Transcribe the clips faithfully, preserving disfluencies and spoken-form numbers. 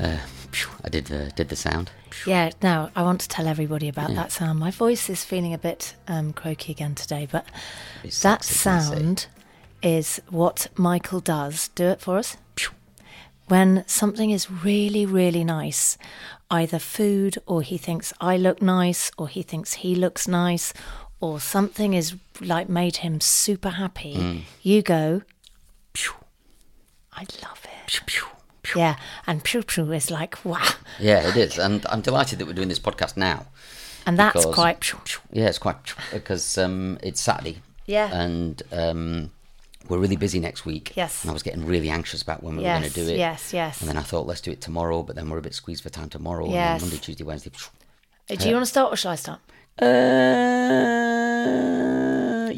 Uh, I did the, did the sound. Yeah, now I want to tell everybody about yeah. that sound. My voice is feeling a bit um, croaky again today, but it's that sexy, sound is what Michael does. Do it for us. When something is really, really nice, either food or he thinks I look nice or he thinks he looks nice or something is like made him super happy, mm. you go, I love it. Yeah, and pew pew is like, wow. Yeah, it is. And I'm delighted that we're doing this podcast now. And that's because, quite pew pew. Yeah, it's quite because um, it's Saturday. Yeah. And um, we're really busy next week. Yes. And I was getting really anxious about when we yes, were going to do it. Yes, yes. And then I thought, let's do it tomorrow, but then we're a bit squeezed for time tomorrow. Yes. And then Monday, Tuesday, Wednesday. Pew. Do you want to start or shall I start? Uh,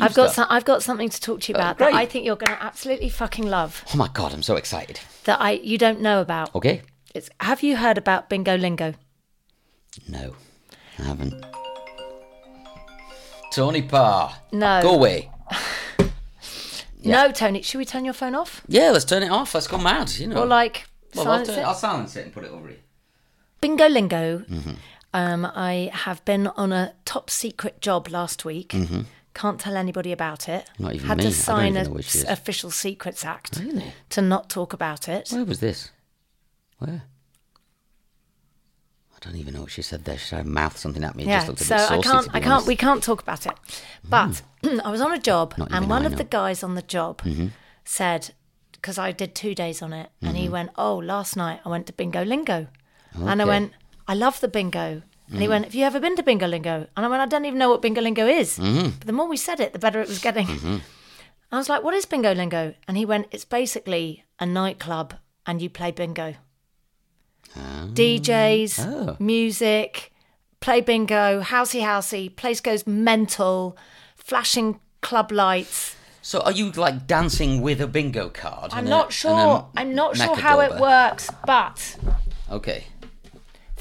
I've got some, I've got something to talk to you about oh, that I think you're going to absolutely fucking love. Oh my God, I'm so excited. That I you don't know about. Okay. It's have you heard about Bingo Lingo? No, I haven't. Tony Parr. No. Go away. yeah. No, Tony. Should we turn your phone off? Yeah, let's turn it off. Let's go mad. You know. Or like well, silence I'll, turn, it. I'll silence it and put it over here. Bingo Lingo. Mm-hmm. Um, I have been on a top secret job last week. Mm-hmm. Can't tell anybody about it. Not even Had me. to sign an Official Secrets Act really? to not talk about it. Where was this? Where? I don't even know what she said there. She mouthed something at me. Yeah, it just looked a so bit saucy, I can't. To be I can't. Honest. We can't talk about it. But mm. I was on a job, and one of the guys on the job mm-hmm. said, because I did two days on it, mm-hmm. and he went, "Oh, last night I went to Bingo Lingo," okay. and I went. I love the bingo. And mm. he went, have you ever been to Bingo Lingo? And I went, I don't even know what Bingo Lingo is. Mm-hmm. But the more we said it, the better it was getting. Mm-hmm. I was like, what is Bingo Lingo? And he went, it's basically a nightclub and you play bingo. Um, D Js, oh. music, play bingo, housey housey, place goes mental, flashing club lights. So are you like dancing with a bingo card? I'm not a, sure. A, I'm not sure how it works, but... Okay.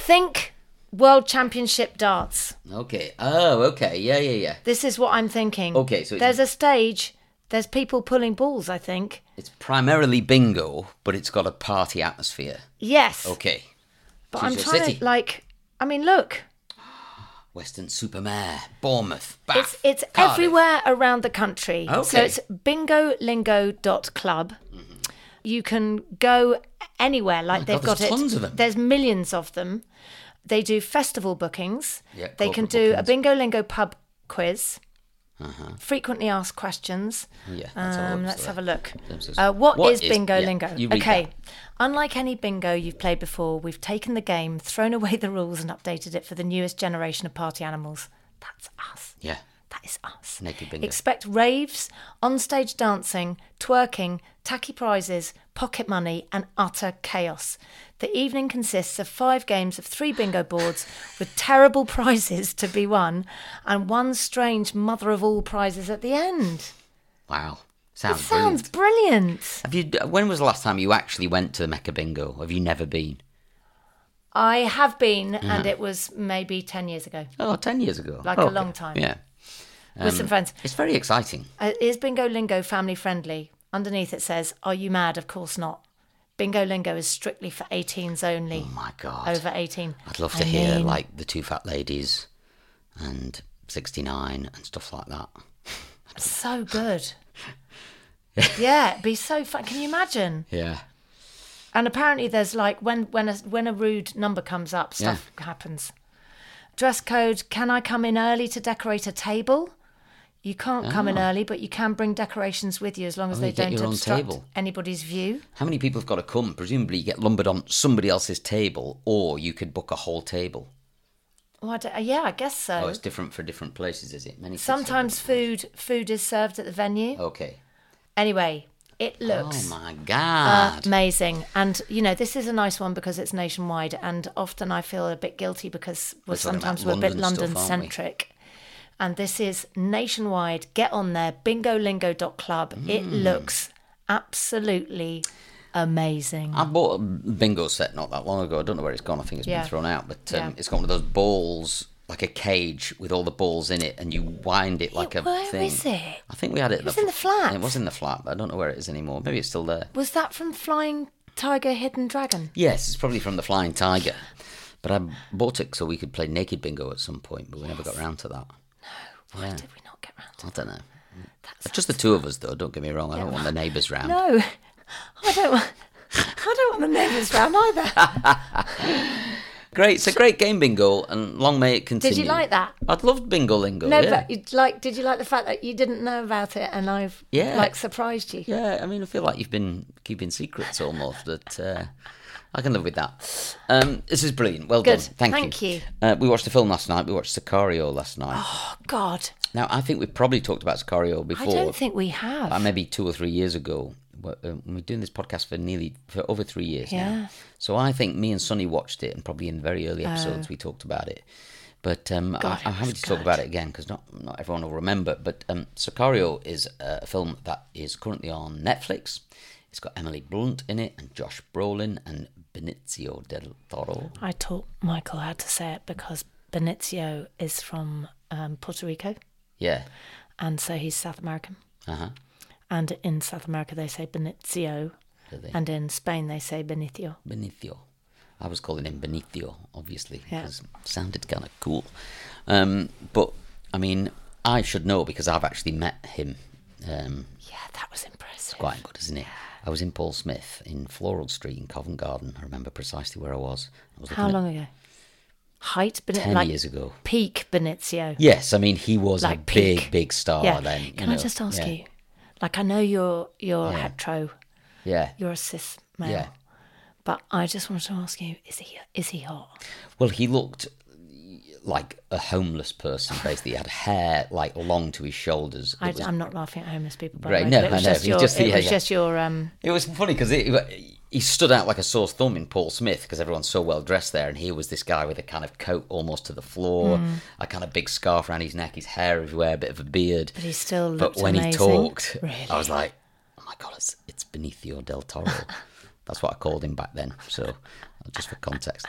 Think World Championship darts. Okay. Oh, okay. Yeah, yeah, yeah. This is what I'm thinking. Okay, so... There's a stage. There's people pulling balls, I think. It's primarily bingo, but it's got a party atmosphere. Yes. Okay. But Choose I'm trying city. to, like... I mean, look. Western Supermare, Bournemouth, Bath, It's, it's everywhere around the country. Okay. So it's bingo lingo dot club. Mm-hmm. You can go anywhere. Like oh they've God, got it. Tons of them. There's millions of them. They do festival bookings. Yeah, they can do bookings. A Bingo Lingo pub quiz. Uh-huh. Frequently asked questions. Yeah, that's um, let's have a look. Uh, what, what is, is Bingo yeah, Lingo? Okay. That. Unlike any bingo you've played before, we've taken the game, thrown away the rules, and updated it for the newest generation of party animals. That's us. Yeah. That is us. Naked bingo. Expect raves, on-stage dancing, twerking, tacky prizes, pocket money, and utter chaos. The evening consists of five games of three bingo boards with terrible prizes to be won and one strange mother-of-all prizes at the end. Wow. Sounds, it sounds brilliant. brilliant. Have you? When was the last time you actually went to the Mecca Bingo? Have you never been? I have been, uh-huh. and it was maybe ten years ago. Oh, ten years ago. Like oh, a long time. Yeah. Um, with some friends. It's very exciting. Uh, is Bingo Lingo family friendly? Underneath it says, are you mad? Of course not. Bingo Lingo is strictly for eighteens only. Oh my God. Over eighteen. I'd love to I hear mean... like the Two Fat Ladies and sixty-nine and stuff like that. So good. yeah, it'd be so fun. Can you imagine? Yeah. And apparently there's like when, when, a, when a rude number comes up, stuff yeah. happens. Dress code, can I come in early to decorate a table? You can't oh. come in early, but you can bring decorations with you as long as oh, they don't obstruct anybody's view. How many people have got to come? Presumably you get lumbered on somebody else's table, or you could book a whole table. Well, I don't, yeah, I guess so. Oh, it's different for different places, is it? Many Sometimes food places. food is served at the venue. Okay. Anyway, it looks... Oh, my God. Amazing. And, you know, this is a nice one because it's nationwide, and often I feel a bit guilty because we're, we're sometimes we're London a bit London-centric. And this is nationwide. Get on there, bingo lingo dot club. Mm. It looks absolutely... amazing. I bought a bingo set not that long ago. I don't know where it's gone. I think it's yeah. been thrown out, but um, yeah. it's got one of those balls, like a cage with all the balls in it, and you wind it like it, a where thing. Where is it? I think we had it. It was in the flat. It was in the flat, but I don't know where it is anymore. Maybe it's still there. Was that from Flying Tiger, Hidden Dragon? Yes, it's probably from the Flying Tiger. But I bought it so we could play naked bingo at some point, but we yes. never got round to that. No, why yeah. did we not get round to that? I don't know. That Just the two of us, though. Don't get me wrong. I yeah. don't want the neighbours round. No. I don't want, I don't want the neighbours round either. Great, it's a great game, bingo, and long may it continue. Did you like that? I'd loved Bingo Lingo. No, yeah. but you'd like, did you like the fact that you didn't know about it and I've yeah. like surprised you? Yeah, I mean, I feel like you've been keeping secrets almost, but uh, I can live with that. Um, this is brilliant. Well Good. done. Thank, Thank you. you. Uh, we watched a film last night. We watched Sicario last night. Oh, God. Now, I think we've probably talked about Sicario before. I don't think we have. Uh, maybe two or three years ago. We're doing this podcast for nearly for over three years yeah. now, so I think me and Sonny watched it, and probably in very early episodes oh. we talked about it. But um, God, I, I'm happy to good. talk about it again because not not everyone will remember. But um, Sicario is a film that is currently on Netflix. It's got Emily Blunt in it, and Josh Brolin, and Benicio del Toro. I taught Michael how to say it because Benicio is from um, Puerto Rico. Yeah, and so he's South American. Uh huh. And in South America, they say Benicio. And in Spain, they say Benicio. Benicio. I was calling him Benicio, obviously, yeah. because it sounded kind of cool. Um, but, I mean, I should know because I've actually met him. Um, yeah, that was impressive. It's quite good, isn't it? I was in Paul Smith in Floral Street in Covent Garden. I remember precisely where I was. I was How long at- ago? Height, Benicio. Ten like years ago. Peak Benicio. Yes, I mean, he was like a peak. big, big star yeah. then. You Can know, I just ask yeah. you? Like, I know you're you're yeah. hetero, yeah, you're a cis male, yeah. but I just wanted to ask you: is he is he hot? Well, he looked like a homeless person. Basically, he had hair like long to his shoulders. I, was, I'm not laughing at homeless people, by the way. No, it was no, just no. your. Just, it yeah, was yeah. just your. Um... It was funny because he stood out like a sore thumb in Paul Smith because everyone's so well dressed there, and here was this guy with a kind of coat almost to the floor, mm. a kind of big scarf around his neck, his hair everywhere, a bit of a beard. But he still looked But when amazing. he talked, really? I was like, oh my God, it's, it's Benicio del Toro. That's what I called him back then, so just for context.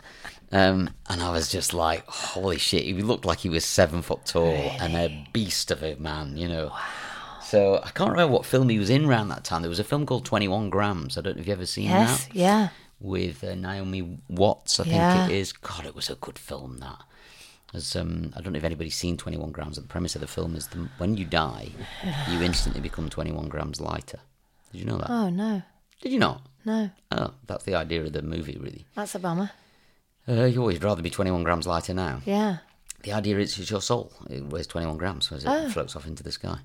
Um, and I was just like, holy shit, he looked like he was seven foot tall really? and a beast of a man, you know. Wow. So I can't remember what film he was in around that time. There was a film called twenty-one grams. I don't know if you've ever seen yes, that. Yes, yeah. With uh, Naomi Watts, I yeah. think it is. God, it was a good film, that. As, um, I don't know if anybody's seen twenty-one grams. The premise of the film is the, when you die, you instantly become twenty-one grams lighter. Did you know that? Oh, no. Did you not? No. Oh, that's the idea of the movie, really. That's a bummer. Uh, you always rather be twenty-one grams lighter now. Yeah. The idea is it's your soul. It weighs twenty-one grams as it oh. floats off into the sky.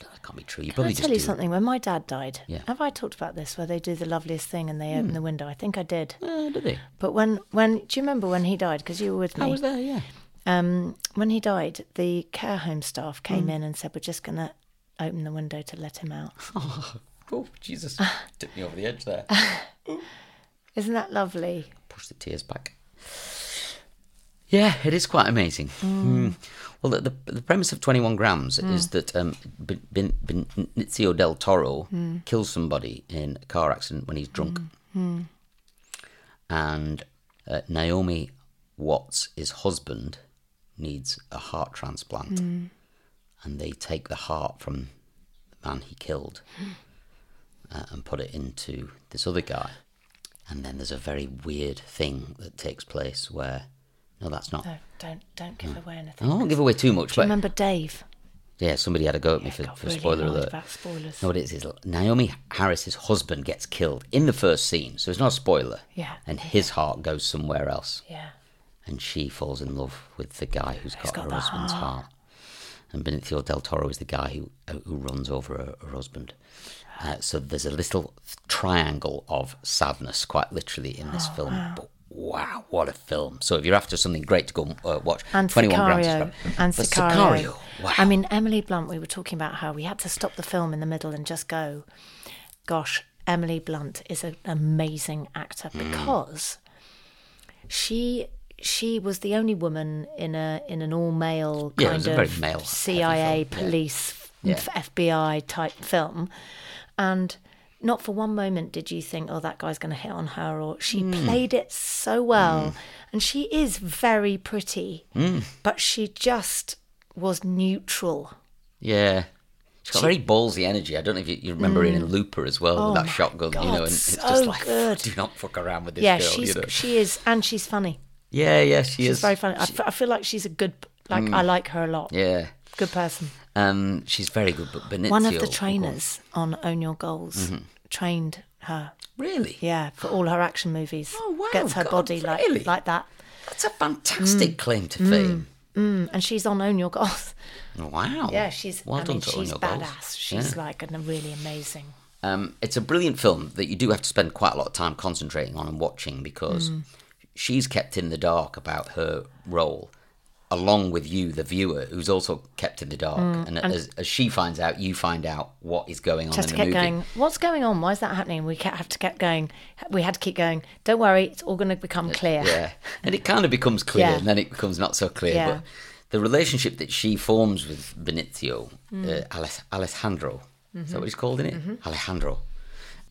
That can't be true. You Can probably I tell just you do... something? When my dad died, yeah. have I talked about this? Where they do the loveliest thing and they mm. open the window? I think I did. Uh, did they? But when, when do you remember when he died? Because you were with me. I was there, yeah. Um, when he died, the care home staff came mm. in and said, "We're just going to open the window to let him out." Oh, oh Jesus! Tipped me over the edge there. Isn't that lovely? Push the tears back. Yeah, it is quite amazing. Mm. Mm. Well, the, the the premise of twenty-one grams mm. is that um, Benicio del Toro mm. kills somebody in a car accident when he's drunk. Mm. Mm. And uh, Naomi Watts, his husband, needs a heart transplant. Mm. And they take the heart from the man he killed uh, and put it into this other guy. And then there's a very weird thing that takes place where... No, that's not. No, don't don't give no. away anything. I won't give away too much. Do you but remember Dave? Yeah, somebody had a go at yeah, me for, for really spoiler alert. About spoilers. No, what it is is Naomi Harris's husband gets killed in the first scene, so it's not a spoiler. Yeah. And his yeah. heart goes somewhere else. Yeah. And she falls in love with the guy who's, who's got, got her husband's heart. heart. And Benicio del Toro is the guy who who runs over her, her husband. Uh, so there's a little triangle of sadness, quite literally, in this oh, film. Wow. But wow, what a film. So if you're after something great to go uh, watch, and twenty-one Sicario, Grams. And but Sicario. Sicario. Wow. I mean, Emily Blunt, we were talking about how we had to stop the film in the middle and just go, gosh, Emily Blunt is an amazing actor because mm. she... She was the only woman in a in an all-male kind yeah, it was a very of male C I A, film. police, yeah. F- F B I-type film. And not for one moment did you think, oh, that guy's going to hit on her. Or she mm. played it so well. Mm. And she is very pretty, mm. but she just was neutral. Yeah. She's got she, very ballsy energy. I don't know if you, you remember mm, in Looper as well, oh with that shotgun, God, you know, and it's so just like, good. do not fuck around with this yeah, girl. Yeah, you know? She is, and she's funny. Yeah, yeah, she she's is. She's very funny. I, she, f- I feel like she's a good, like, mm, I like her a lot. Yeah. Good person. Um, she's very good, but Benicio... One of the trainers on Own Your Goals mm-hmm. trained her. Really? Yeah, for all her action movies. Oh, wow. Gets her God, body like, really? like that. That's a fantastic mm. claim to fame. Mm. Mm. And she's on Own Your Goals. Wow. Yeah, she's, well I mean, she's badass. Goals. She's yeah. like a really amazing... Um, it's a brilliant film that you do have to spend quite a lot of time concentrating on and watching because... Mm. She's kept in the dark about her role, along with you, the viewer, who's also kept in the dark. Mm, and, and as, as she finds out, you find out what is going on in the movie. Going, what's going on? Why is that happening? We kept, have to keep going. We had to keep going. Don't worry, it's all going to become clear. Yeah, and it kind of becomes clear, yeah. and then it becomes not so clear. Yeah. But the relationship that she forms with Benicio, mm. uh, Alejandro, mm-hmm. is that what he's called in it? Mm-hmm. Alejandro,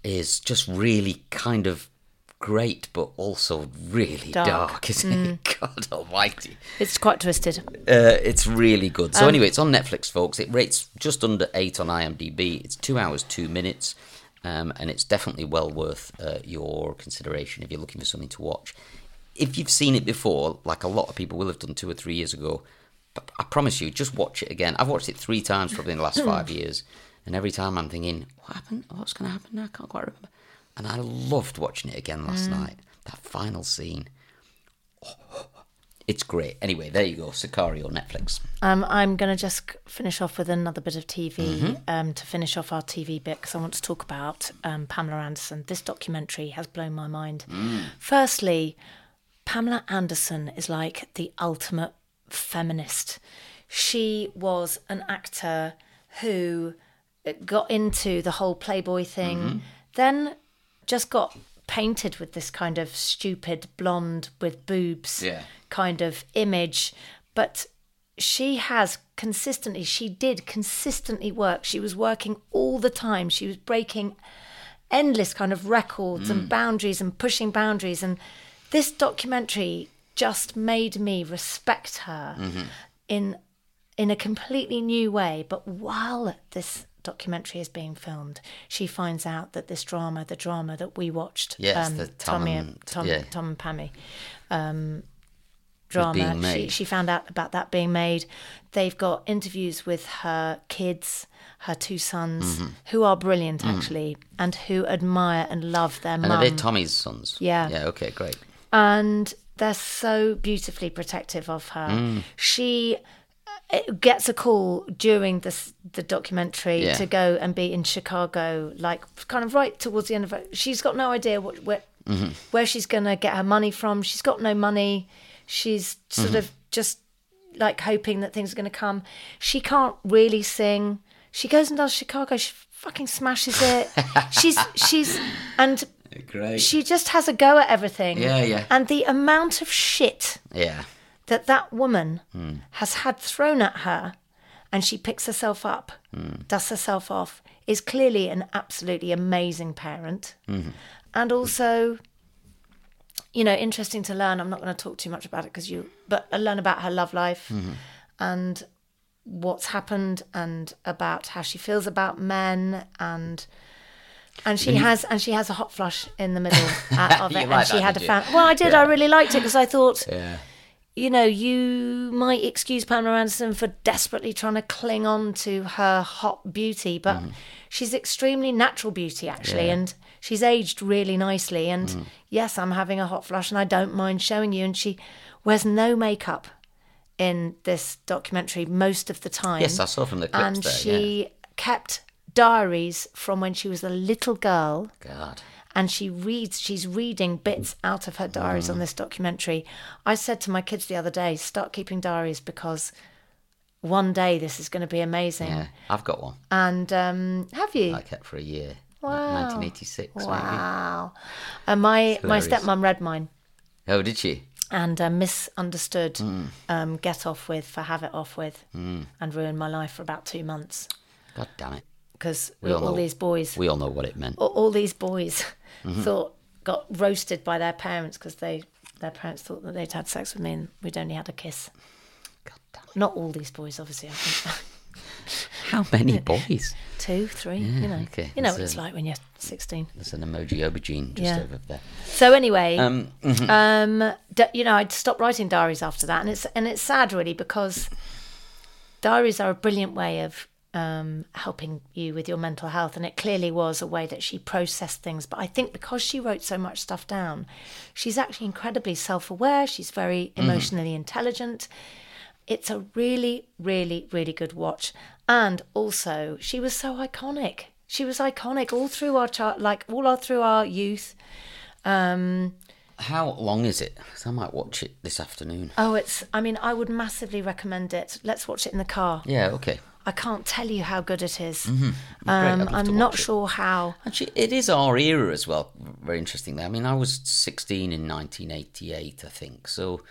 is just really kind of... great, but also really dark, dark isn't mm. it? God almighty. It's quite twisted. Uh, it's really good. So um, anyway, it's on Netflix, folks. It rates just under eight on I M D B. It's two hours, two minutes, um, and it's definitely well worth uh, your consideration if you're looking for something to watch. If you've seen it before, like a lot of people will have done two or three years ago, but I promise you, just watch it again. I've watched it three times probably in the last five years, and every time I'm thinking, what happened? What's going to happen now? I can't quite remember. And I loved watching it again last mm. night. That final scene. Oh, it's great. Anyway, there you go. Sicario, Netflix. Um, I'm going to just finish off with another bit of T V mm-hmm. um, to finish off our T V bit because I want to talk about um, Pamela Anderson. This documentary has blown my mind. Mm. Firstly, Pamela Anderson is like the ultimate feminist. She was an actor who got into the whole Playboy thing, mm-hmm. then... just got painted with this kind of stupid blonde with boobs yeah. kind of image. But she has consistently, she did consistently work. She was working all the time. She was breaking endless kind of records mm. and boundaries and pushing boundaries. And this documentary just made me respect her mm-hmm. in in a completely new way. But while this... documentary is being filmed, she finds out that this drama, the drama that we watched, yes, um, the Tom, Tommy, and, Tom, yeah. Tom and Pammy um, drama, she, she found out about that being made. They've got interviews with her kids, her two sons, mm-hmm. who are brilliant actually, mm. and who admire and love their mum. And are they Tommy's sons? Yeah. Yeah, okay, great. And they're so beautifully protective of her. Mm. She... It gets a call during this, the documentary yeah. to go and be in Chicago, like kind of right towards the end of it. She's got no idea what where, mm-hmm. where she's going to get her money from. She's got no money. She's sort mm-hmm. of just like hoping that things are going to come. She can't really sing. She goes and does Chicago. She fucking smashes it. she's she's and Great. She just has a go at everything. Yeah, yeah. And the amount of shit. Yeah. that that woman mm. has had thrown at her and she picks herself up, mm. dusts herself off, is clearly an absolutely amazing parent. Mm-hmm. And also, you know, interesting to learn. I'm not going to talk too much about it because you, but I learn about her love life mm-hmm. and what's happened and about how she feels about men and... And she has, and she has a hot flush in the middle of it. And like she that, had a fan. Well, I did. Yeah. I really liked it because I thought... Yeah. You know, you might excuse Pamela Anderson for desperately trying to cling on to her hot beauty, but mm. she's extremely natural beauty, actually, yeah. and she's aged really nicely. And mm. yes, I'm having a hot flush, and I don't mind showing you. And she wears no makeup in this documentary most of the time. Yes, I saw from the clips and there, she yeah. kept diaries from when she was a little girl. God. and she reads, she's reading bits out of her diaries mm. on this documentary. I said to my kids the other day, start keeping diaries because one day this is going to be amazing. Yeah, I've got one. And um, have you? I kept for a year. Wow. nineteen eighty-six, wow. maybe. Wow. And my, my stepmom read mine. Oh, did she? And uh, misunderstood mm. um, get off with for have it off with mm. and ruined my life for about two months. God damn it. Because all, all know, these boys... We all know what it meant. All, all these boys mm-hmm. thought got roasted by their parents because they their parents thought that they'd had sex with me and we'd only had a kiss. God damn it. Not all these boys, obviously, I think. How many boys? Two, three, yeah, you know. Okay. You know what it's like when you're sixteen. There's an emoji aubergine just yeah. over there. So anyway, um, mm-hmm. um, d- you know, I'd stopped writing diaries after that. And it's and it's sad, really, because diaries are a brilliant way of um, helping you with your mental health. And it clearly was a way that she processed things. But I think because she wrote so much stuff down, she's actually incredibly self-aware. She's very emotionally mm. intelligent. It's a really, really, really good watch. And also, she was so iconic. She was iconic all through our chart, like all our through our youth. Um, How long is it? Because I might watch it this afternoon. Oh, it's. I mean, I would massively recommend it. Let's watch it in the car. Yeah. Okay. I can't tell you how good it is. Mm-hmm. Um, I'm not it. sure how. Actually, it is our era as well. Very interesting. I mean, I was sixteen in nineteen eighty-eight, I think. So.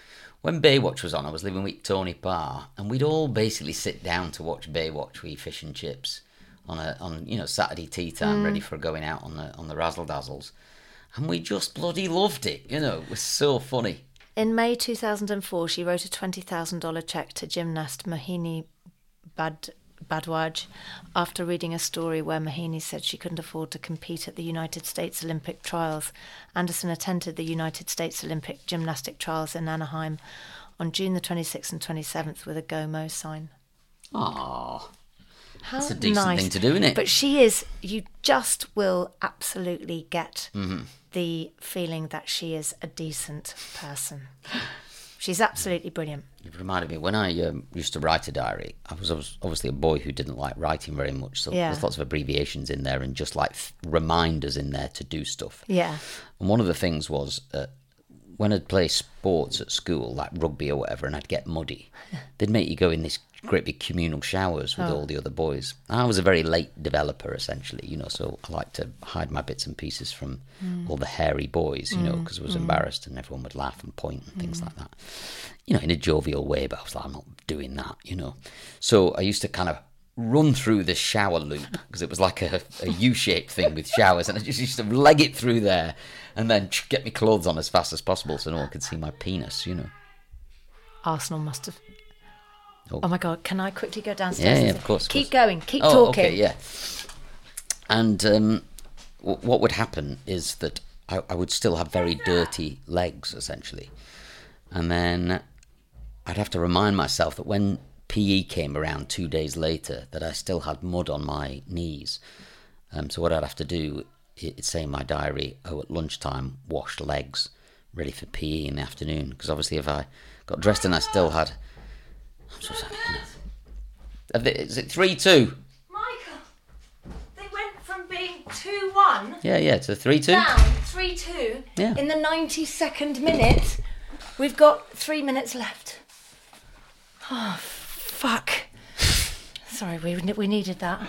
When Baywatch was on, I was living with Tony Parr, and we'd all basically sit down to watch Baywatch with fish and chips on a on you know Saturday tea time, mm. ready for going out on the on the razzle dazzles, and we just bloody loved it. You know, it was so funny. In May two thousand and four, she wrote a twenty thousand dollar check to gymnast Mohini Bad. Badwaj, after reading a story where Mohini said she couldn't afford to compete at the United States Olympic trials. Anderson attended the United States Olympic gymnastic trials in Anaheim on June the twenty-sixth and twenty-seventh with a Go Mo sign. Aww. How That's a decent nice. thing to do, isn't it? But she is, you just will absolutely get mm-hmm. the feeling that she is a decent person. She's absolutely brilliant. It reminded me, when I um, used to write a diary, I was obviously a boy who didn't like writing very much, so yeah. there's lots of abbreviations in there and just like reminders in there to do stuff. Yeah. And one of the things was uh, when I'd play sports at school, like rugby or whatever, and I'd get muddy, they'd make you go in these great big communal showers with oh. all the other boys. I was a very late developer, essentially, you know, so I liked to hide my bits and pieces from mm. all the hairy boys, you mm. know, because I was mm. embarrassed and everyone would laugh and point and things mm. like that, you know, in a jovial way, but I was like, I'm not doing that, you know. So I used to kind of run through the shower loop because it was like a, a U-shaped thing with showers, and I just used to leg it through there and then get my clothes on as fast as possible so no one could see my penis, you know. Arsenal must have... Oh. oh my God, can I quickly go downstairs? Yeah, yeah, of course. Keep of course. going, keep oh, talking. Okay, yeah. And um, w- what would happen is that I, I would still have very dirty legs, essentially. And then I'd have to remind myself that when P E came around two days later, that I still had mud on my knees. Um, so what I'd have to do, it, it's saying in my diary, oh, at lunchtime, wash legs, ready for P E in the afternoon. Because obviously if I got dressed and I still had... I'm so sorry. Is it three two? Michael, they went from being two one. Yeah, yeah, to three two. Down three two. Yeah. In the ninety-second minute, we've got three minutes left. Oh, fuck. Sorry, we we needed that.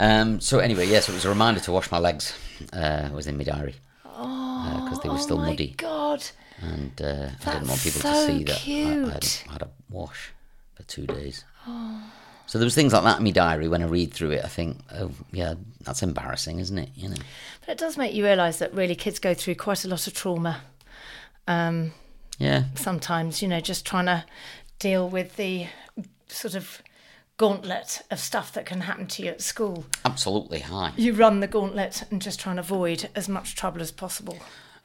um. So anyway, yes, yeah, so it was a reminder to wash my legs. Uh, was in my diary. Oh. Because uh, they were oh still my muddy. God. And uh, I didn't want people so to see that I, I, had, I had a wash for two days. Oh. So there was things like that in my diary. When I read through it, I think, oh, yeah, that's embarrassing, isn't it? You know. But it does make you realise that really kids go through quite a lot of trauma. Um, yeah. Sometimes, you know, just trying to deal with the sort of gauntlet of stuff that can happen to you at school. Absolutely, hi. You run the gauntlet and just try and avoid as much trouble as possible.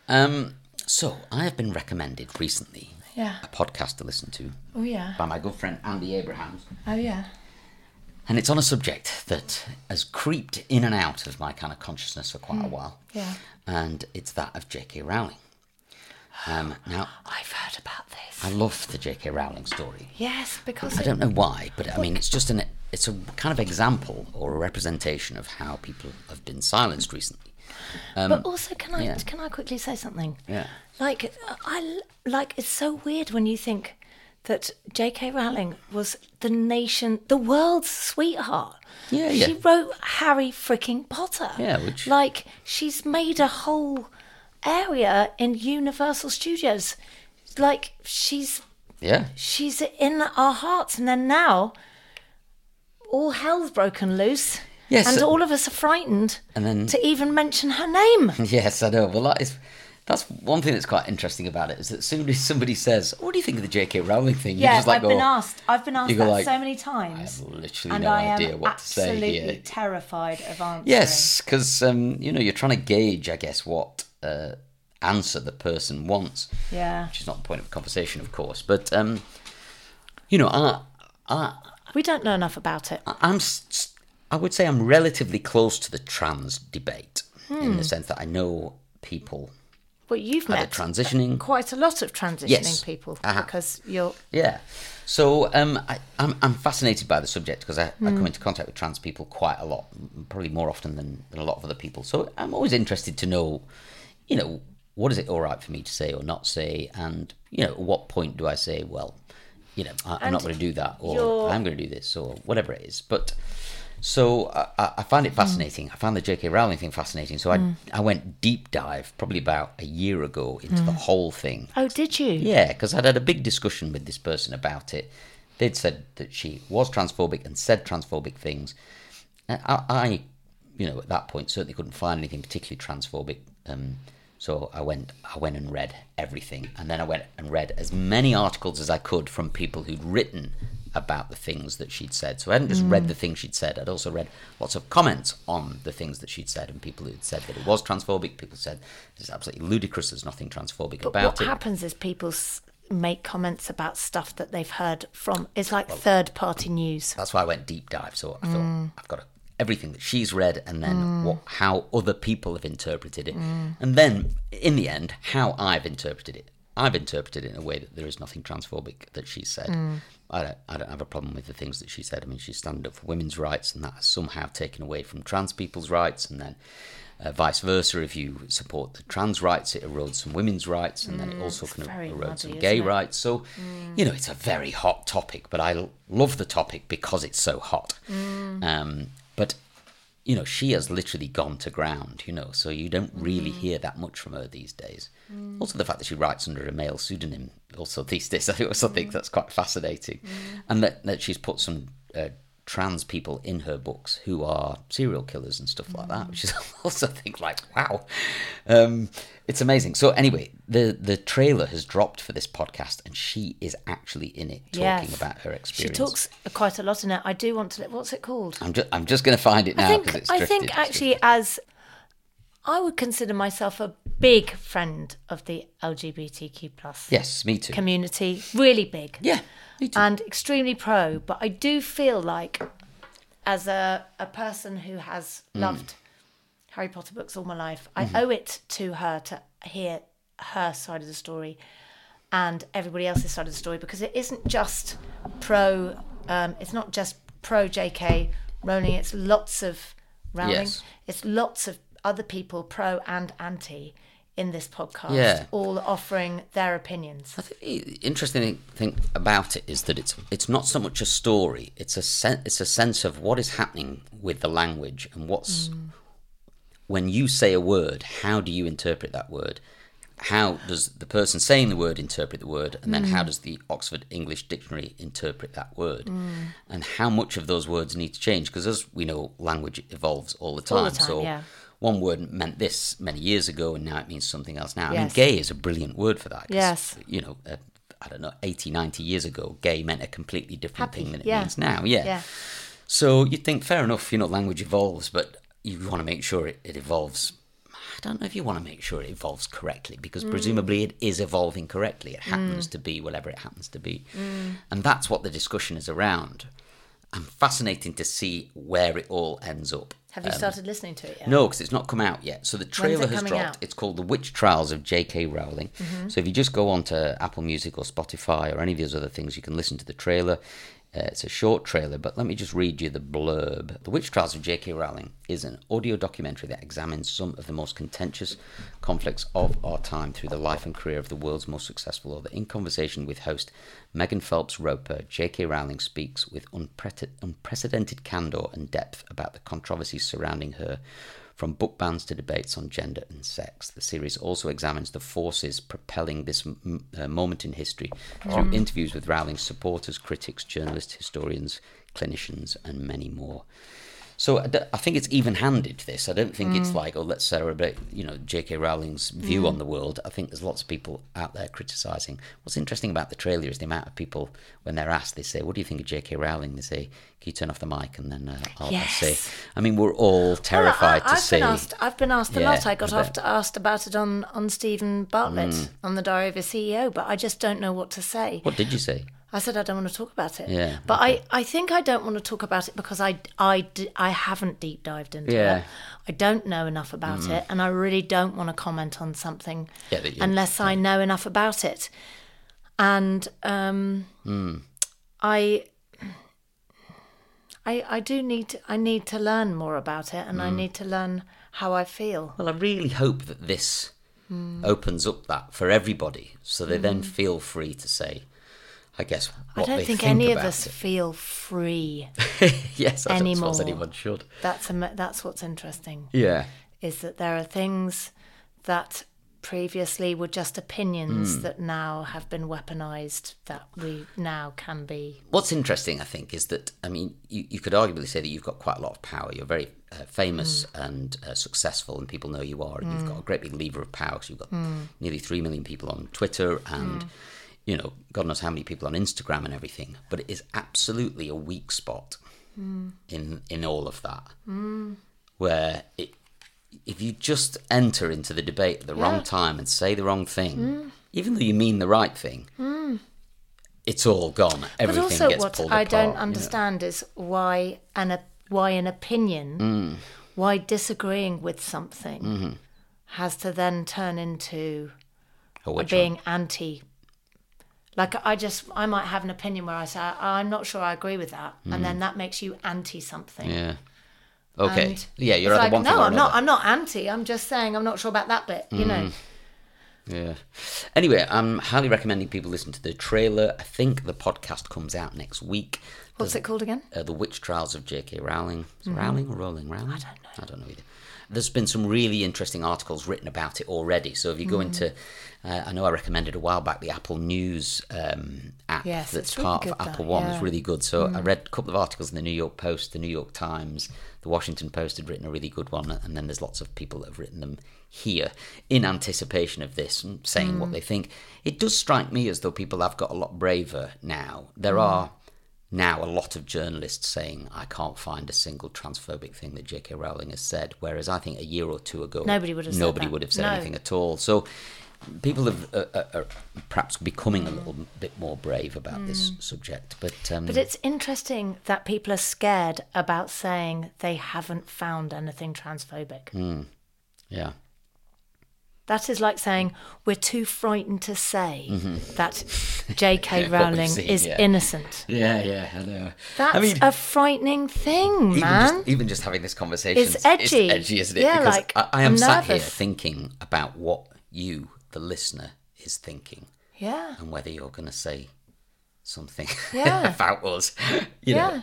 Um... So, I have been recommended recently yeah. a podcast to listen to oh, yeah. by my good friend Andy Abrahams. Oh, yeah. And it's on a subject that has creeped in and out of my kind of consciousness for quite mm. a while. Yeah. And it's that of J K. Rowling. Um, now, I've heard about this. I love the J K. Rowling story. Yes, because... I don't know why, but I mean, it's just an... it's a kind of example or a representation of how people have been silenced recently. Um, but also, can I yeah. can I quickly say something? Yeah. Like I like it's so weird when you think that J K. Rowling was the nation, the world's sweetheart. Yeah, she yeah. wrote Harry freaking Potter. Yeah, which like she's made a whole area in Universal Studios. Like she's yeah she's in our hearts, and then now all hell's broken loose. Yes, and uh, all of us are frightened and then, to even mention her name. Yes, I know. Well, that is, that's one thing that's quite interesting about it, is that as soon as somebody says, what do you think of the J K. Rowling thing? Yeah, just like, I've, oh, been asked, I've been asked that like, so many times. I have literally and no I idea what to say here. I am absolutely terrified of answering. Yes, because, um, you know, you're trying to gauge, I guess, what uh, answer the person wants. Yeah. Which is not the point of conversation, of course. But, um, you know, I, I... We don't know enough about it. I, I'm... St- I would say I'm relatively close to the trans debate hmm. in the sense that I know people. Well, you've met transitioning. quite a lot of transitioning yes. people uh-huh. because you're... Yeah. So um, I, I'm, I'm fascinated by the subject because I, hmm. I come into contact with trans people quite a lot, probably more often than, than a lot of other people. So I'm always interested to know, you know, what is it all right for me to say or not say? And, you know, at what point do I say, well, you know, I, I'm not going to do that or you're... I'm going to do this or whatever it is. But... So I, I find it fascinating. Mm. I found the J K. Rowling thing fascinating. So I mm. I went deep dive probably about a year ago into mm. the whole thing. Oh, did you? Yeah, because I'd had a big discussion with this person about it. They'd said that she was transphobic and said transphobic things. I, I you know, at that point certainly couldn't find anything particularly transphobic. Um, so I went I went and read everything, and then I went and read as many articles as I could from people who'd written about the things that she'd said. So I hadn't just mm. read the things she'd said, I'd also read lots of comments on the things that she'd said, and people who'd said that it was transphobic, people said it's absolutely ludicrous, there's nothing transphobic but about what it. What happens is people make comments about stuff that they've heard from, it's like well, third party news. That's why I went deep dive, so I thought mm. I've got everything that she's read and then mm. what, how other people have interpreted it mm. and then in the end how I've interpreted it. I've interpreted it in a way that there is nothing transphobic that she said. Mm. I don't, I don't have a problem with the things that she said. I mean, she stood up for women's rights, and that has somehow taken away from trans people's rights, and then uh, vice versa. If you support the trans rights, it erodes some women's rights, and mm, then it also can erode muddy, some gay rights. So, mm. you know, it's a very hot topic, but I l- love the topic because it's so hot. Mm. Um, but, you know, she has literally gone to ground, you know, so you don't really mm. hear that much from her these days. Mm. Also the fact that she writes under a male pseudonym also these days, I also mm. think that's quite fascinating. Mm. And that, that she's put some uh, trans people in her books who are serial killers and stuff mm. like that, which is also I think like, wow, um, it's amazing. So anyway, the, the trailer has dropped for this podcast and she is actually in it talking yes. about her experience. She talks quite a lot in it. I do want to, what's it called? I'm just, I'm just going to find it now because it's drifted. I think actually as, I would consider myself a big friend of the L G B T Q plus yes, me too. community, really big. Yeah, me too. And extremely pro, but I do feel like as a, a person who has loved mm. Harry Potter books all my life, I mm-hmm. owe it to her to hear her side of the story and everybody else's side of the story, because it isn't just pro um it's not just pro J K Rowling, it's lots of Rowling yes. it's lots of other people pro and anti in this podcast yeah. all offering their opinions. I think the interesting thing about it is that it's it's not so much a story, it's a sen- it's a sense of what is happening with the language and what's mm. when you say a word, how do you interpret that word? How does the person saying the word interpret the word? And then mm. how does the Oxford English Dictionary interpret that word? Mm. And how much of those words need to change? Because as we know, language evolves all the time. All the time so yeah. one word meant this many years ago and now it means something else now. Yes. I mean, gay is a brilliant word for that. Yes. You know, uh, I don't know, eighty, ninety years ago, gay meant a completely different Happy. thing than it yeah. means now. Yeah. yeah. So you'd think, fair enough, you know, language evolves, but you want to make sure it, it evolves. I don't know if you want to make sure it evolves correctly, because mm. presumably it is evolving correctly. It happens mm. to be whatever it happens to be. Mm. And that's what the discussion is around. And fascinating to see where it all ends up. Have you um, started listening to it yet? No, because it's not come out yet. So the trailer has dropped. Out? It's called The Witch Trials of J K. Rowling. Mm-hmm. So if you just go on to Apple Music or Spotify or any of those other things, you can listen to the trailer. Uh, it's a short trailer, but let me just read you the blurb. The Witch Trials of J K. Rowling is an audio documentary that examines some of the most contentious conflicts of our time through the life and career of the world's most successful author. In conversation with host Megan Phelps Roper, J K. Rowling speaks with unpre- unprecedented candor and depth about the controversies surrounding her, from book bans to debates on gender and sex. The series also examines the forces propelling this m- uh, moment in history through mm. interviews with Rowling's supporters, critics, journalists, historians, clinicians, and many more. So I, d- I think it's even-handed, this. I don't think mm. it's like, oh, let's celebrate, you know, J K. Rowling's view mm. on the world. I think there's lots of people out there criticising. What's interesting about the trailer is the amount of people, when they're asked, they say, what do you think of J K. Rowling? They say, can you turn off the mic? And then uh, I'll, yes. I'll say, I mean, we're all terrified well, I, to see. Asked, I've been asked a yeah, lot. I got I asked, asked about it on, on Stephen Bartlett, mm. on the Diary of a C E O, but I just don't know what to say. What did you say? I said I don't want to talk about it. Yeah, but okay. I, I think I don't want to talk about it because I, I, I haven't deep dived into yeah. it. I don't know enough about mm. it, and I really don't want to comment on something yeah, you, unless yeah. I know enough about it. And um, mm. I, I I do need to, I need to learn more about it, and mm. I need to learn how I feel. Well, I really hope that this mm. opens up that for everybody, so they mm. then feel free to say, I guess what I don't they think, think any of us it. feel free. Yes, I anymore. don't suppose anyone should. That's a, that's what's interesting. Yeah, is that there are things that previously were just opinions mm. that now have been weaponized, that we now can be. What's interesting, I think, is that I mean, you, you could arguably say that you've got quite a lot of power. You're very uh, famous mm. and uh, successful, and people know you are, and mm. you've got a great big lever of power. So you've got mm. nearly three million people on Twitter, and. Mm. you know, God knows how many people on Instagram and everything, but it is absolutely a weak spot mm. in in all of that, mm. where it, if you just enter into the debate at the yeah. wrong time and say the wrong thing, mm. even though you mean the right thing, mm. it's all gone. Everything gets pulled apart. But also what I don't understand you know? is why an, why an opinion, mm. why disagreeing with something mm-hmm. has to then turn into oh, being one? anti Like, I just, I might have an opinion where I say, I'm not sure I agree with that. Mm. And then that makes you anti-something. Yeah. Okay. And yeah, you're either like, one thing no, or I'm another. No, I'm not anti. I'm just saying I'm not sure about that bit, you mm. know. Yeah. Anyway, I'm highly recommending people listen to the trailer. I think the podcast comes out next week. What's There's, it called again? Uh, The Witch Trials of J K. Rowling. Is it mm. Rowling or Rowling? Rowling? I don't know. I don't know either. There's been some really interesting articles written about it already. So if you go mm. into, uh, I know I recommended a while back the Apple News um, app yes, that's really part of that, Apple One. Yeah. It's really good. So mm. I read a couple of articles in the New York Post, the New York Times, the Washington Post had written a really good one. And then there's lots of people that have written them here in anticipation of this and saying mm. what they think. It does strike me as though people have got a lot braver now. There mm. are... now, a lot of journalists saying, I can't find a single transphobic thing that J K. Rowling has said, whereas I think a year or two ago, nobody would have nobody said, would have said no. anything at all. So people have, uh, uh, are perhaps becoming mm. a little bit more brave about mm. this subject. But, um, but it's interesting that people are scared about saying they haven't found anything transphobic. Mm. Yeah. That is like saying we're too frightened to say mm-hmm. that J K. yeah, Rowling seen, is yeah. innocent. Yeah, yeah, I know. That's I mean, a frightening thing, even man. Just, even just having this conversation is edgy. It's edgy, isn't it? Yeah, because like, I, I am nervous. sat here thinking about what you, the listener, is thinking. Yeah. And whether you're going to say something yeah. about us. You yeah.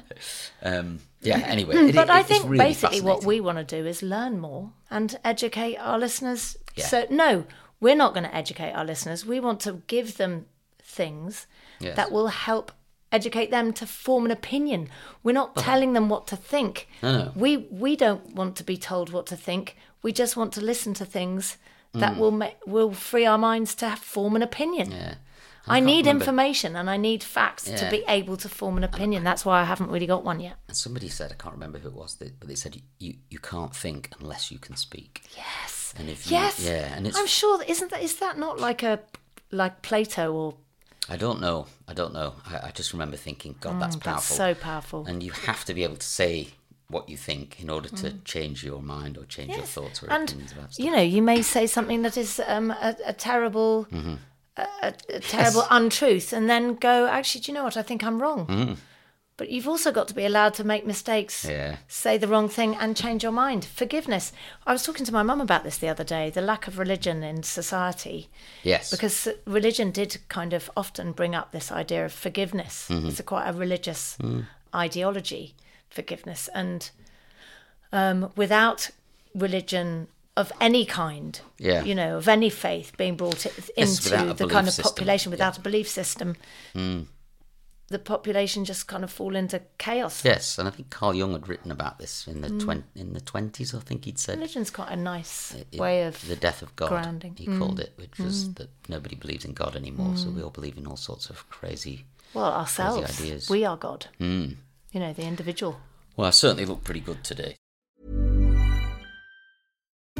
know. Um, yeah, anyway. It, but it, I think really basically what we want to do is learn more and educate our listeners. Yeah. So, no, we're not going to educate our listeners. We want to give them things yes. that will help educate them to form an opinion. We're not uh-huh. telling them what to think. No, no. We we don't want to be told what to think. We just want to listen to things that mm. will ma- will free our minds to form an opinion. Yeah. I, I need remember. information and I need facts yeah. to be able to form an opinion. That's why I haven't really got one yet. And somebody said, I can't remember who it was, but they said, you, you can't think unless you can speak. Yes. And if yes. You, yeah. And it's, I'm sure, isn't that, is that not like a, like Plato or... I don't know. I don't know. I, I just remember thinking, God, mm, that's powerful. That's so powerful. And you have to be able to say what you think in order to mm. change your mind or change yes. your thoughts or and, opinions about stuff. You know, you may say something that is um, a, a terrible, mm-hmm. a, a terrible yes. untruth, and then go, actually, do you know what? I think I'm wrong. Mm. But you've also got to be allowed to make mistakes, yeah. say the wrong thing and change your mind. Forgiveness. I was talking to my mum about this the other day, the lack of religion in society. Yes. Because religion did kind of often bring up this idea of forgiveness. Mm-hmm. It's a quite a religious mm. ideology, forgiveness. And um, without religion of any kind, yeah. you know, of any faith being brought into yes, the kind of system. population, without yeah. a belief system, mm. the population just kind of fall into chaos. Yes, and I think Carl Jung had written about this in the mm. twen- in the twenties, I think he'd said. Religion's quite a nice it, it, way of the death of God, grounding. He mm. called it, which was mm. that nobody believes in God anymore, mm. so we all believe in all sorts of crazy, well, ourselves, crazy ideas. We are God. Mm. You know, the individual. Well, I certainly look pretty good today.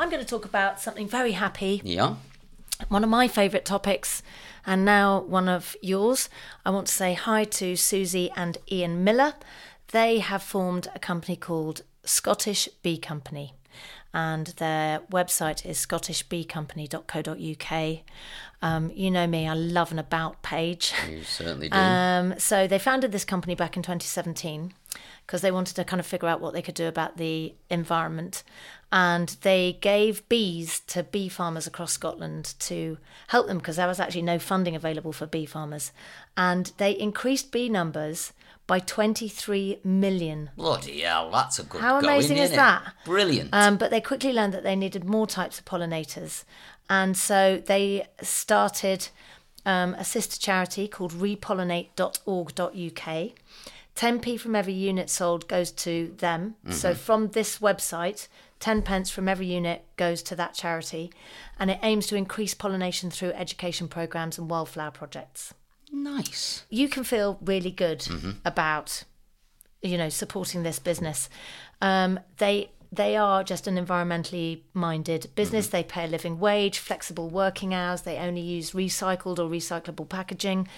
I'm going to talk about something very happy. Yeah. One of my favourite topics, and now one of yours. I want to say hi to Susie and Ian Miller. They have formed a company called Scottish Bee Company, and their website is scottish bee company dot co dot uk. Um, you know me, I love an about page. You certainly do. Um, so they founded this company back in twenty seventeen because they wanted to kind of figure out what they could do about the environment. And they gave bees to bee farmers across Scotland to help them, because there was actually no funding available for bee farmers. And they increased bee numbers by twenty-three million. Bloody hell, that's a good How going, amazing is that? It? Brilliant. Um, but they quickly learned that they needed more types of pollinators. And so they started um, a sister charity called repollinate dot org dot uk. ten p from every unit sold goes to them. Mm-hmm. So from this website, ten pence from every unit goes to that charity, and it aims to increase pollination through education programs and wildflower projects. Nice. You can feel really good mm-hmm. about, you know, supporting this business. Um, they they are just an environmentally minded business. Mm-hmm. They pay a living wage, flexible working hours. They only use recycled or recyclable packaging.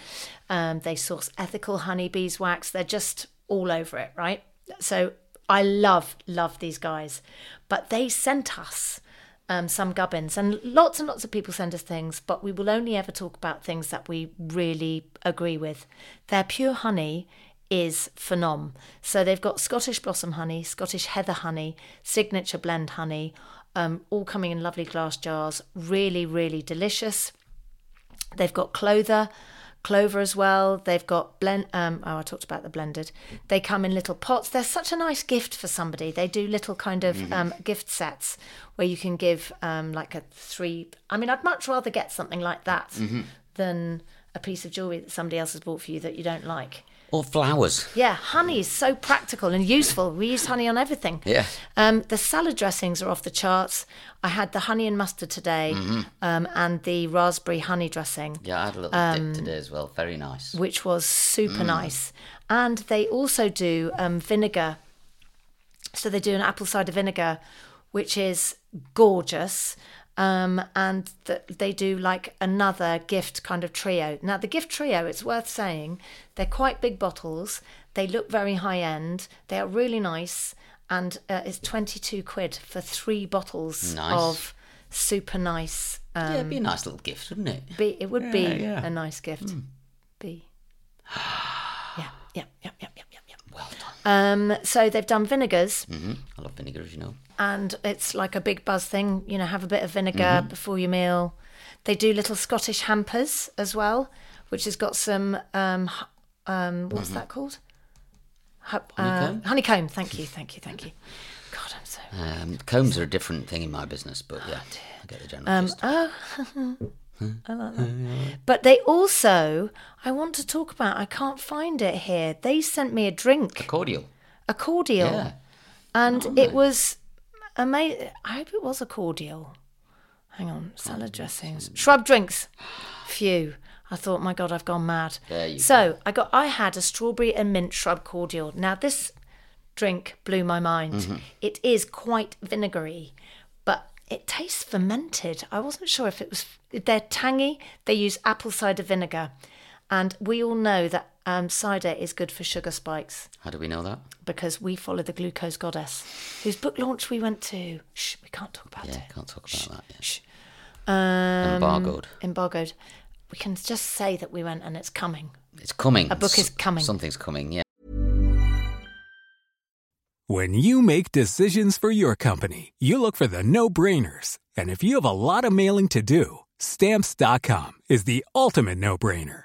Um, they source ethical honey, beeswax. They're just all over it, right? So I love, love these guys. But they sent us um, some gubbins, and lots and lots of people send us things, but we will only ever talk about things that we really agree with. Their pure honey is phenom. So they've got Scottish blossom honey, Scottish heather honey, signature blend honey, um, all coming in lovely glass jars, really, really delicious. They've got clover. Clover as well. They've got blend. Um, oh, I talked about the blended. They come in little pots. They're such a nice gift for somebody. They do little kind of mm-hmm. um, gift sets where you can give um, like a three. I mean, I'd much rather get something like that mm-hmm. than a piece of jewellery that somebody else has bought for you that you don't like. Or flowers. Yeah, honey is so practical and useful. We use honey on everything. Yeah. Um, the salad dressings are off the charts. I had the honey and mustard today mm-hmm. um, and the raspberry honey dressing. Yeah, I had a little um, dip today as well. Very nice. Which was super mm. nice. And they also do um, vinegar. So they do an apple cider vinegar, which is gorgeous. Um, and th- they do like another gift kind of trio. Now, the gift trio, it's worth saying, they're quite big bottles. They look very high end. They are really nice. And uh, it's twenty-two quid for three bottles nice. Of super nice. Um, yeah, it'd be a nice little gift, wouldn't it? Be, it would yeah, be yeah. a nice gift. Mm. Be. yeah, yeah, yeah, yeah, yeah, yeah. Well done. Um, so they've done vinegars. Mm-hmm. I love vinegars, you know. And it's like a big buzz thing. You know, have a bit of vinegar mm-hmm. before your meal. They do little Scottish hampers as well, which has got some, um, um, what's mm-hmm. that called? Ho- honeycomb? Uh, honeycomb. Thank you, thank you, thank you. God, I'm so... Um, combs are a different thing in my business, but yeah, oh, I get the general um, gist. Oh, I like that. But they also, I want to talk about, I can't find it here. They sent me a drink. A cordial. A cordial. Yeah. And oh, it was amazing. I hope it was a cordial. Hang on, salad dressings, shrub drinks. Phew! I thought, my God, I've gone mad. There you so go. I got, I had a strawberry and mint shrub cordial. Now this drink blew my mind. Mm-hmm. It is quite vinegary, but it tastes fermented. I wasn't sure if it was. They're tangy. They use apple cider vinegar, and we all know that um, cider is good for sugar spikes. How do we know that? Because we follow the Glucose Goddess, whose book launch we went to. Shh, we can't talk about yeah, it. Yeah, can't talk about shh, that. Yeah. Shh. Um, embargoed. Embargoed. We can just say that we went and it's coming. It's coming. A book S- is coming. Something's coming, yeah. When you make decisions for your company, you look for the no-brainers. And if you have a lot of mailing to do, Stamps dot com is the ultimate no-brainer.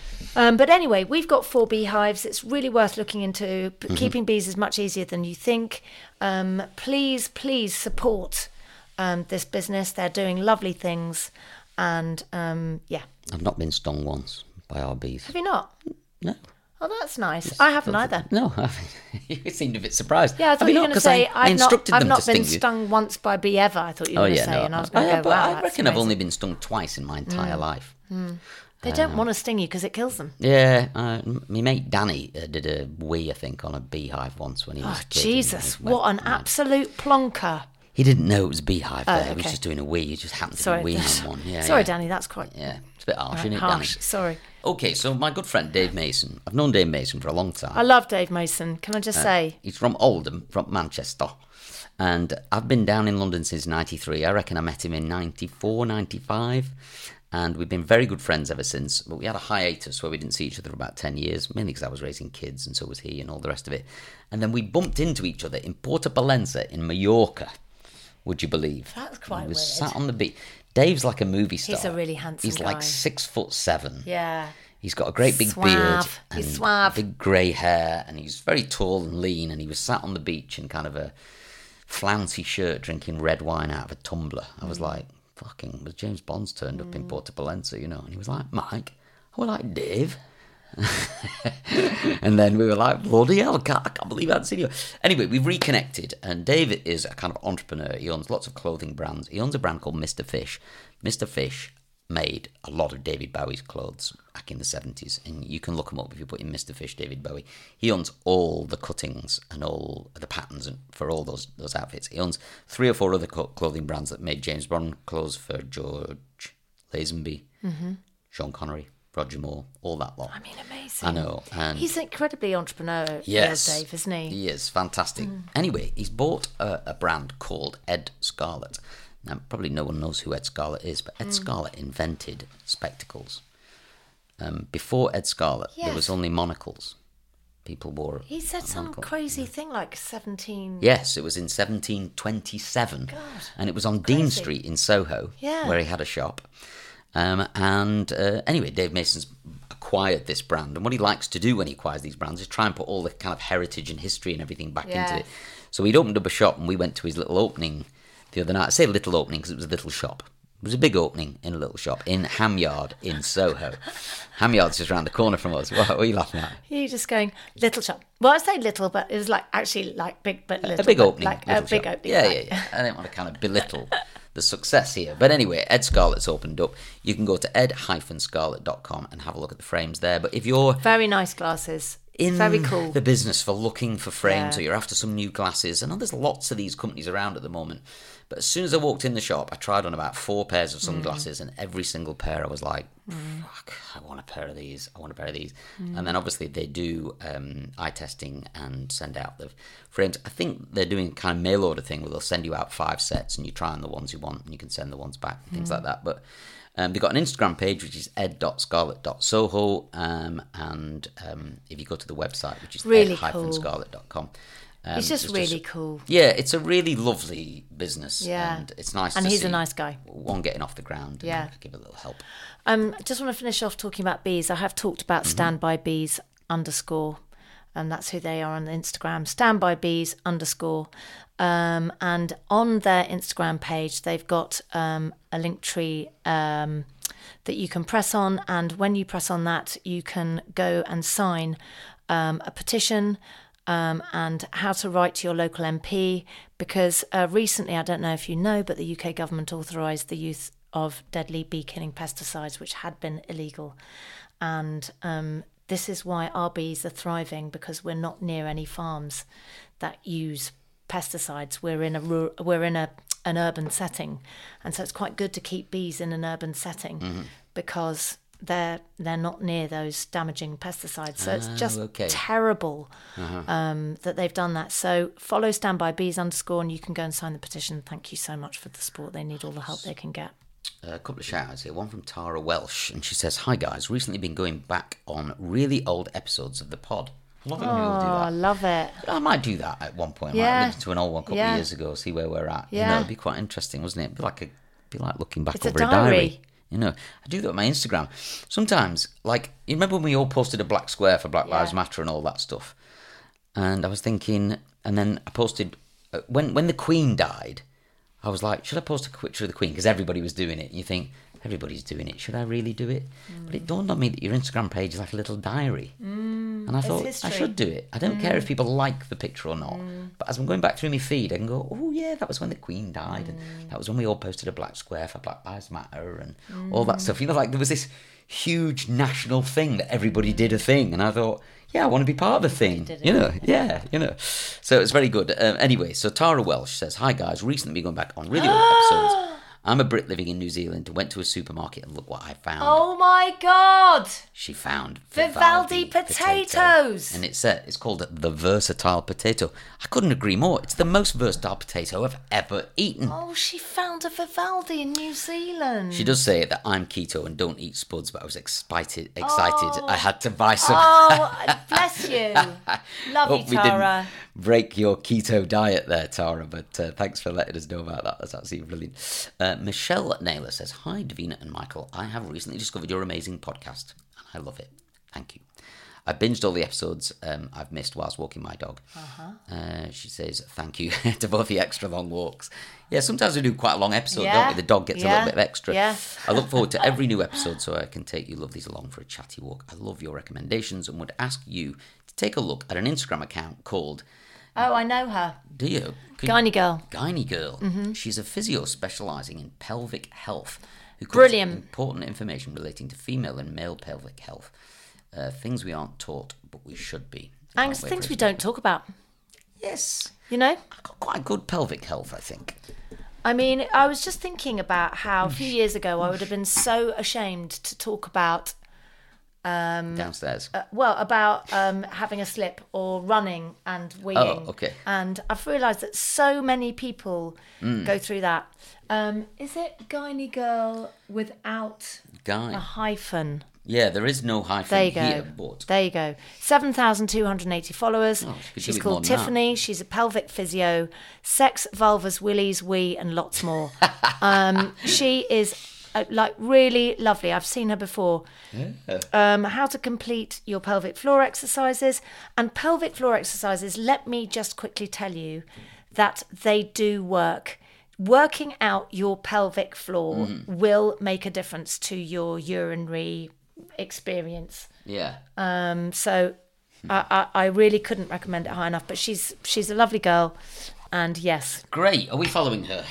Um, but anyway, we've got four beehives. It's really worth looking into. Mm-hmm. Keeping bees is much easier than you think. Um, please, please support um, this business. They're doing lovely things. And um, yeah. I've not been stung once by our bees. Have you not? No. Oh, that's nice. Yes. I haven't either. No, I haven't. You seemed a bit surprised. Yeah, I thought you were going to say, I, I've not, I've not been stung once by a bee ever, I thought you were oh, going to yeah, say. No, and I was going to oh, yeah, go, wow, I reckon amazing. I've only been stung twice in my entire mm. life. Mm. They don't um, want to sting you because it kills them. Yeah, uh, my mate Danny uh, did a wee, I think, on a beehive once when he was oh, a kid. Oh, Jesus, went, what an man. absolute plonker. He didn't know it was a beehive oh, there. Okay. He was just doing a wee. He just happened to Sorry, do a wee on one. Yeah, Sorry, yeah. Danny, that's quite... Yeah, it's a bit harsh, right, isn't it, harsh. Danny? Sorry. Okay, so my good friend Dave Mason. I've known Dave Mason for a long time. I love Dave Mason, can I just uh, say? He's from Oldham, from Manchester. And I've been down in London since ninety-three. I reckon I met him in ninety-four, ninety-five. And we've been very good friends ever since. But we had a hiatus where we didn't see each other for about ten years, mainly because I was raising kids and so was he and all the rest of it. And then we bumped into each other in Porta Pollensa in Mallorca. Would you believe? That's quite weird. We sat on the beach. Dave's like a movie star. He's a really handsome He's guy. He's like six foot seven. Yeah. He's got a great big suave. beard. And he's suave. Big grey hair. And he's very tall and lean. And he was sat on the beach in kind of a flouncy shirt drinking red wine out of a tumbler. I was mm. like, fucking, was well, James Bond's turned mm. up in Porta Pollensa, you know. And he was like, Mike, I like Dave. And then we were like, bloody hell, I can't, I can't believe I hadn't seen you. Anyway, we've reconnected, and David is a kind of entrepreneur. He owns lots of clothing brands. He owns a brand called Mister Fish. Mister Fish made a lot of David Bowie's clothes back in the seventies, and you can look him up if you put in Mister Fish, David Bowie. He owns all the cuttings and all the patterns for all those those outfits. He owns three or four other clothing brands that made James Bond clothes for George Lazenby, mm-hmm. Sean Connery, Roger Moore, all that lot. I mean, amazing. I know. And he's incredibly entrepreneurial, yes, Dave, isn't he? He is. Fantastic. Mm. Anyway, he's bought a, a brand called Ed Scarlett. Now, probably no one knows who Ed Scarlett is, but Ed mm. Scarlett invented spectacles. Um, before Ed Scarlett, yes. there was only monocles. People wore He said some monocle. crazy yeah. thing like seventeen... Yes, it was in seventeen twenty-seven. God. And it was on crazy. Dean Street in Soho, yeah. where he had a shop. Um, and uh, anyway, Dave Mason's acquired this brand, and what he likes to do when he acquires these brands is try and put all the kind of heritage and history and everything back yeah. into it. So he'd opened up a shop, and we went to his little opening the other night. I say little opening because it was a little shop. It was a big opening in a little shop in Ham Yard in Soho. Ham Yard's just round the corner from us. What are you laughing at? You're just going, little shop. Well, I say little, but it was like actually like big, but little. A big opening. Like a big shop. opening. Yeah, like. yeah, yeah. I didn't want to kind of belittle the success here. But anyway, Ed Scarlett's opened up. You can go to ed dash scarlett dot com and have a look at the frames there. But if you're... Very nice glasses. In Very cool. the business for looking for frames, yeah. or you're after some new glasses. I know there's lots of these companies around at the moment. But as soon as I walked in the shop, I tried on about four pairs of sunglasses, mm. and every single pair I was like, fuck, I want a pair of these, I want a pair of these. Mm. And then obviously they do um, eye testing and send out the frames. I think they're doing a kind of mail order thing where they'll send you out five sets and you try on the ones you want and you can send the ones back, and things mm. like that. But um, they've got an Instagram page, which is ed dot scarlett dot soho. Um, and um, if you go to the website, which is really ed dash scarlett dot com. Cool. Um, it's just it's really just, cool. Yeah, it's a really lovely business. Yeah. And it's nice and to see. And he's a nice guy. One getting off the ground and yeah. give a little help. Um, I just want to finish off talking about bees. I have talked about mm-hmm. standby bees underscore, and that's who they are on Instagram, standby bees underscore. Um, and on their Instagram page, they've got um, a link tree um, that you can press on. And when you press on that, you can go and sign um, a petition. Um, and how to write to your local M P, because uh, recently, I don't know if you know, but the U K government authorised the use of deadly bee-killing pesticides, which had been illegal. And um, this is why our bees are thriving, because we're not near any farms that use pesticides. We're in a rural, we're in a an urban setting, and so it's quite good to keep bees in an urban setting, mm-hmm. because they're they're not near those damaging pesticides. So it's just oh, okay. terrible uh-huh. um, that they've done that. So follow Standby Bees underscore and you can go and sign the petition. Thank you so much for the support. They need all the help they can get. A couple of shout-outs here. One from Tara Welsh, and she says, hi guys, recently been going back on really old episodes of the pod. Love it when people do that. I love it. I might do that at one point. I yeah. might listen to an old one a couple yeah. of years ago, see where we're at. Yeah. You know, it'd be quite interesting, wasn't it? It'd be like, a, be like looking back it's over a diary. A diary. You know, I do that on my Instagram. Sometimes, like, you remember when we all posted a black square for Black yeah. Lives Matter and all that stuff? And I was thinking, and then I posted, uh, when when the Queen died, I was like, should I post a picture of the Queen? Because everybody was doing it. And you think, everybody's doing it. Should I really do it? Mm. But it dawned on me that your Instagram page is like a little diary. Mm, and I thought, I should do it. I don't mm. care if people like the picture or not. Mm. But as I'm going back through my feed, I can go, oh yeah, that was when the Queen died. Mm. And that was when we all posted a black square for Black Lives Matter and mm. all that stuff. You know, like there was this huge national thing that everybody did a thing. And I thought, yeah, I want to be part of the thing. You know, it. yeah, you know. So it's very good. Um, anyway, so Tara Welsh says, hi guys, recently going back on really old episodes. I'm a Brit living in New Zealand. Went to a supermarket and look what I found. Oh my God! She found Vivaldi, Vivaldi potatoes. potatoes, and it's uh, it's called the versatile potato. I couldn't agree more. It's the most versatile potato I've ever eaten. Oh, she found a Vivaldi in New Zealand. She does say that I'm keto and don't eat spuds, but I was excited. Excited, oh. I had to buy some. Oh, bless you! Love Hope you, Tara. We didn't break your keto diet there, Tara. But uh, thanks for letting us know about that. That's absolutely brilliant. Um, Uh, Michelle Naylor says, hi, Davina and Michael. I have recently discovered your amazing podcast, and I love it. Thank you. I binged all the episodes um, I've missed whilst walking my dog. Uh-huh. Uh, she says, thank you to both the extra long walks. Yeah, sometimes we do quite a long episode, yeah. don't we? The dog gets yeah. a little bit of extra. Yeah. I look forward to every new episode so I can take you lovelies along for a chatty walk. I love your recommendations and would ask you to take a look at an Instagram account called... Oh, I know her. Do you? Could Gynae Girl. Gynae Girl. Mm-hmm. She's a physio specialising in pelvic health. Who Brilliant. Important information relating to female and male pelvic health. Uh, things we aren't taught, but we should be. And things we don't talk about. Yes. You know? I've got quite good pelvic health, I think. I mean, I was just thinking about how a few years ago I would have been so ashamed to talk about... Um, Downstairs. Uh, well, about um, having a slip or running and weeing. Oh, okay. And I've realised that so many people mm. go through that. Um, is it Gynae Girl without Guy. a hyphen? Yeah, there is no hyphen there you go. here. But... There you go. seven thousand two hundred eighty followers. Oh, she She's called Tiffany. She's a pelvic physio. Sex, vulvas, willies, wee, and lots more. um, she is... Uh, like really lovely. I've seen her before. Yeah. Um, how to complete your pelvic floor exercises. And pelvic floor exercises, let me just quickly tell you that they do work. working out your pelvic floor mm. will make a difference to your urinary experience. Yeah. Um. So hmm. I, I, I really couldn't recommend it high enough, but she's she's a lovely girl. And yes. Great. Are we following her?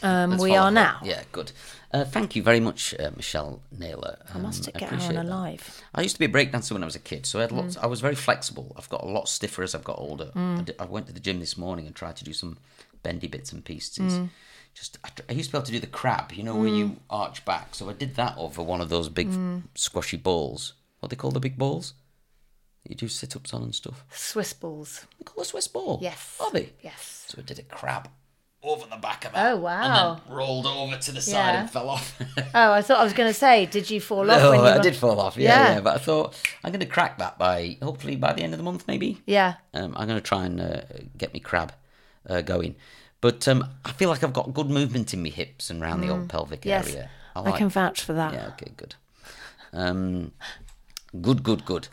Um, Let's we are her. now. Yeah, good. Uh, thank you very much, uh, Michelle Naylor. Um, I must get her on alive. That. I used to be a breakdancer when I was a kid, so I had lots. Mm. I was very flexible. I've got a lot stiffer as I've got older. Mm. I, did, I went to the gym this morning and tried to do some bendy bits and pieces. Mm. Just I, I used to be able to do the crab, you know, mm. where you arch back. So I did that over one of those big mm. squashy balls. What do they call the big balls? You do sit-ups on and stuff. Swiss balls. They call a Swiss ball. Yes. Are they? Yes. So I did a crab over the back of it. Oh, wow. And then rolled over to the side yeah. and fell off. Oh, I thought I was going to say, did you fall no, off? No, I were... did fall off, yeah, yeah. yeah. But I thought, I'm going to crack that by, hopefully by the end of the month, maybe. Yeah. Um, I'm going to try and uh, get me crab uh, going. But um, I feel like I've got good movement in my hips and around mm. the old pelvic yes. area. I, like... I can vouch for that. Yeah, okay, good. Um, good, good, good.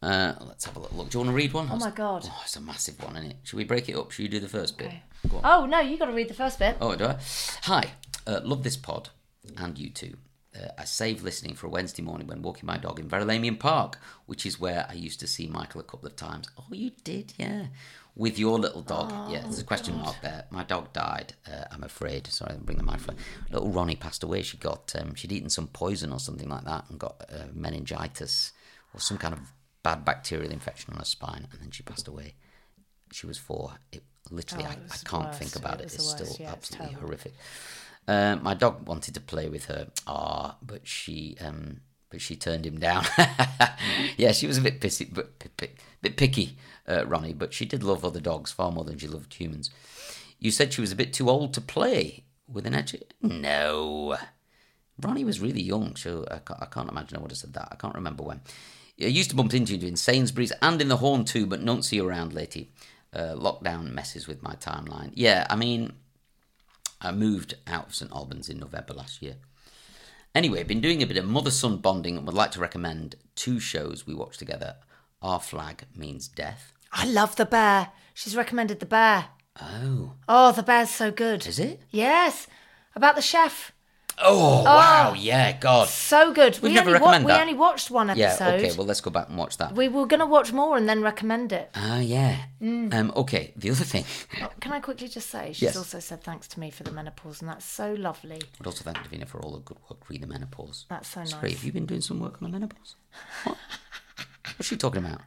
Uh, let's have a little look. Do you want to read one? Oh my god! Oh, it's a massive one, isn't it? Should we break it up? Should you do the first okay. bit? Go on. Oh no, you got to read the first bit. Oh, do I? Hi, uh, love this pod and you too. Uh, I saved listening for a Wednesday morning when walking my dog in Verulamium Park, which is where I used to see Michael a couple of times. Oh, you did, yeah. With your little dog, oh, yeah. There's a question god. mark there. My dog died. Uh, I'm afraid. Sorry, I'm bringing the mic. Little Ronnie passed away. She got um, she'd eaten some poison or something like that and got uh, meningitis or some kind of bad bacterial infection on her spine, and then she passed away. She was four. It literally, oh, it I, I can't worst. think about it. it. It's still yeah, absolutely it's horrific. Uh, my dog wanted to play with her, ah, but she, um, but she turned him down. Yeah, she was a bit pissy, but p- p- bit picky, uh, Ronnie. But she did love other dogs far more than she loved humans. You said she was a bit too old to play with an edge. No, Ronnie was really young, so I can't, I can't imagine I would have said that. I can't remember when. I used to bump into you in Sainsbury's and in the Horn too, but don't see you around lately. Uh, lockdown messes with my timeline. Yeah, I mean, I moved out of St Albans in November last year. Anyway, been doing a bit of mother-son bonding and would like to recommend two shows we watch together. Our Flag Means Death. I love The Bear. She's recommended The Bear. Oh. Oh, The Bear's so good. Is it? Yes. About the chef. Oh, oh wow, yeah, God. So good. We've we never only recommended wa- that. We only watched one episode. Yeah, okay, well, let's go back and watch that. We were going to watch more and then recommend it. Ah, uh, yeah. Mm. Um, okay, the other thing. Oh, can I quickly just say, she's yes. also said thanks to me for the menopause, and that's so lovely. I'd also thank Davina for all the good work re the menopause. That's so Sorry, nice. Sorry, have you been doing some work on the menopause? What? What's she talking about?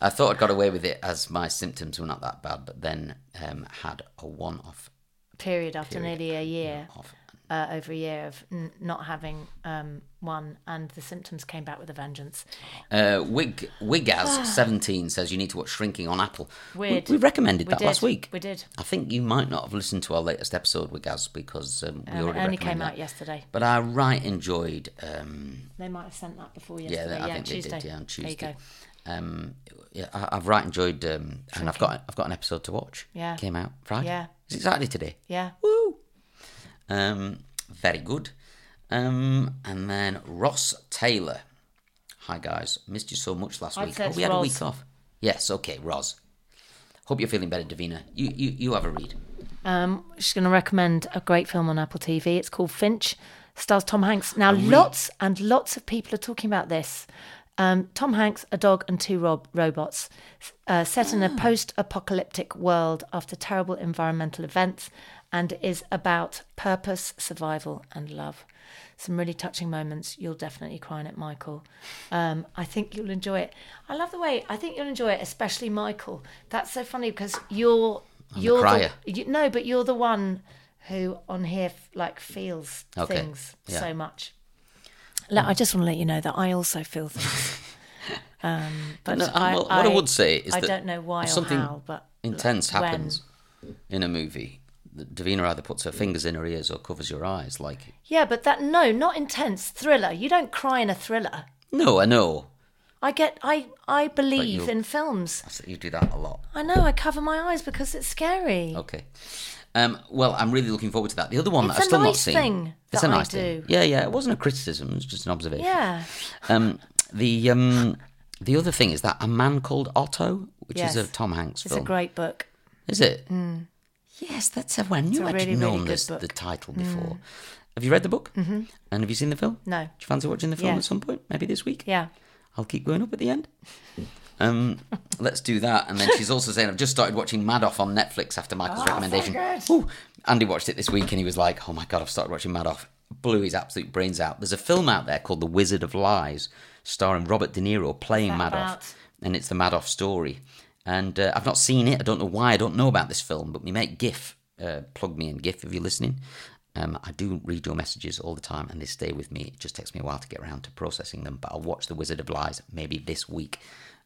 I thought I'd got away with it as my symptoms were not that bad, but then um, had a one-off period after period nearly a year. Off. Uh, over a year of n- not having um, one, and the symptoms came back with a vengeance. Uh, Wig Wigaz seventeen says you need to watch Shrinking on Apple. Weird. We, we recommended we that did. last week. We did. I think you might not have listened to our latest episode, Wigaz, because um, we um, already it only came that. out yesterday. But I right enjoyed. Um, they might have sent that before yesterday. Yeah, they, I yeah, think Tuesday. they did. Yeah, on Tuesday. There you go. Um, yeah, I, I've right enjoyed, um, and I've got I've got an episode to watch. Yeah, came out Friday. Yeah, it's exactly today. Yeah. Woo. Um, very good. Um, and then Ross Taylor. Hi guys, missed you so much last I'd week. Oh, we had Roz. a week off. Yes, okay, Roz. Hope you're feeling better, Davina. You you, you have a read. Um, she's going to recommend a great film on Apple T V. It's called Finch. Stars Tom Hanks. Now, really? lots and lots of people are talking about this. Um, Tom Hanks, a dog and two rob- robots, uh, set in a post-apocalyptic world after terrible environmental events, and is about purpose, survival and love. Some really touching moments. You'll definitely cry in it, Michael. Um, I think you'll enjoy it. I love the way, I think you'll enjoy it, especially Michael. That's so funny because you're... I'm you're a crier. The, you, no, but you're the one who on here like feels okay. things yeah. so much. Look, I just want to let you know that I also feel things. um, but no, I, well, what I, I would say is I that... I don't know why or something how, but... intense like, happens when, in a movie... Davina either puts her fingers in her ears or covers your eyes, like yeah, but that no, not intense thriller. You don't cry in a thriller. No, I know. I get, I, I believe in films. You do that a lot. I know. I cover my eyes because it's scary. Okay. Um. Well, I'm really looking forward to that. The other one it's that I've still nice not seen. Thing it's a nice I thing. It's a nice thing. Yeah, yeah. It wasn't a criticism. It was just an observation. Yeah. Um. The um. The other thing is that A Man Called Otto, which yes. is a Tom Hanks film. It's a great book. Is it? Mm. Yes, that's a one. I knew I'd really, known really this, the title before. Mm. Have you read the book? Mm-hmm. And have you seen the film? No. Do you fancy watching the film yeah. at some point? Maybe this week? Yeah. I'll keep going up at the end. Um, let's do that. And then she's also saying, I've just started watching Mad Off on Netflix after Michael's oh, recommendation. Ooh, Andy watched it this week and he was like, oh my God, I've started watching Mad Off. Blew his absolute brains out. There's a film out there called The Wizard of Lies, starring Robert De Niro playing Mad Off. And it's the Mad Off story. And uh, I've not seen it. I don't know why. I don't know about this film, but we make GIF. Uh, plug me in GIF if you're listening. Um, I do read your messages all the time and they stay with me. It just takes me a while to get around to processing them, but I'll watch The Wizard of Lies maybe this week.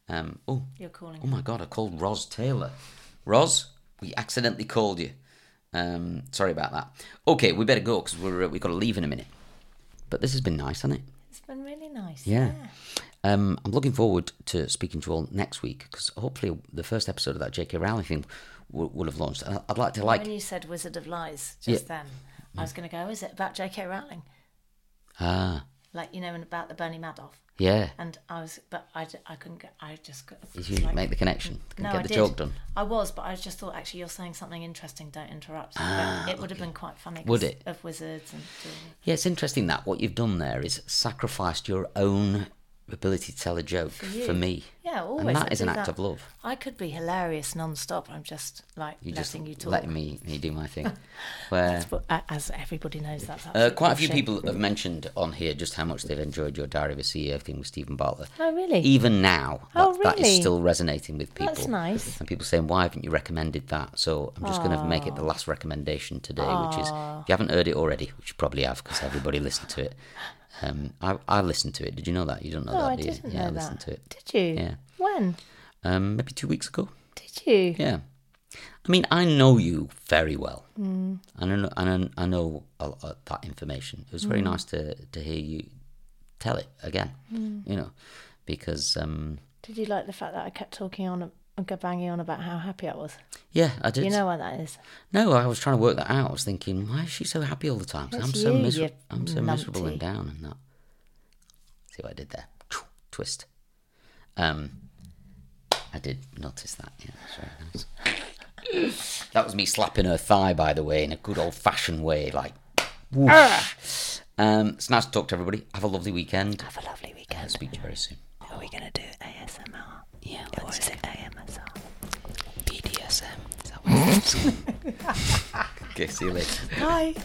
Um, oh, You're calling oh my God, I called Roz Taylor. Roz, we accidentally called you. Um, sorry about that. Okay, we better go because we're, we've got to leave in a minute. But this has been nice, hasn't it? It's been really nice. Yeah. yeah. Um, I'm looking forward to speaking to you all next week because hopefully the first episode of that J K. Rowling thing will, will have launched. And I'd like to like... When you said Wizard of Lies just yeah. then, I was going to go, is it about J K. Rowling? Ah. Like, you know, and about the Bernie Madoff. Yeah. And I was, but I, I couldn't get, I just couldn't. You didn't like, make the connection. No, get the I did. Joke done. I was, but I just thought, actually, you're saying something interesting, don't interrupt. Ah, it okay. would have been quite funny. Would it? Of wizards and doing it. Yeah, it's interesting that what you've done there is sacrificed your own ability to tell a joke for, for me. Yeah, always. And that I is an that. act of love. I could be hilarious non-stop. I'm just like You're letting just you talk. Letting me, me do my thing. Where, as everybody knows, that's uh, quite a few shit. people have mentioned on here just how much they've enjoyed your Diary of a C E O thing with Stephen Bartlett. Oh, really? Even now, that, oh, really? that is still resonating with people. That's nice. And people saying, why haven't you recommended that? So I'm just going to make it the last recommendation today, Aww. which is, if you haven't heard it already, which you probably have because everybody listened to it. Um, I, I listened to it. Did you know that? You don't know no, that, I do you? Didn't yeah, know I listened that. to it. Did you? Yeah. When? Um, maybe two weeks ago. Did you? Yeah. I mean, I know you very well. Mm. I know, I know, I know a lot of that information. It was very mm. nice to, to hear you tell it again, mm. you know, because... Um, did you like the fact that I kept talking on and banging on about how happy I was? Yeah, I did. You know why that is? No, I was trying to work that out. I was thinking, why is she so happy all the time? I'm, you, so miser- I'm so miserable. I'm so miserable and down and that. See what I did there? Twist. Um... I did notice that. Yeah, that's very nice. That was me slapping her thigh, by the way, in a good old-fashioned way, like whoosh. Ah! Um, it's nice to talk to everybody. Have a lovely weekend. Have a lovely weekend. I'll speak to you very soon. Are we going to do A S M R? Yeah. Or is it A M S R? B D S M. Is that what it is? Okay, see you later. Bye.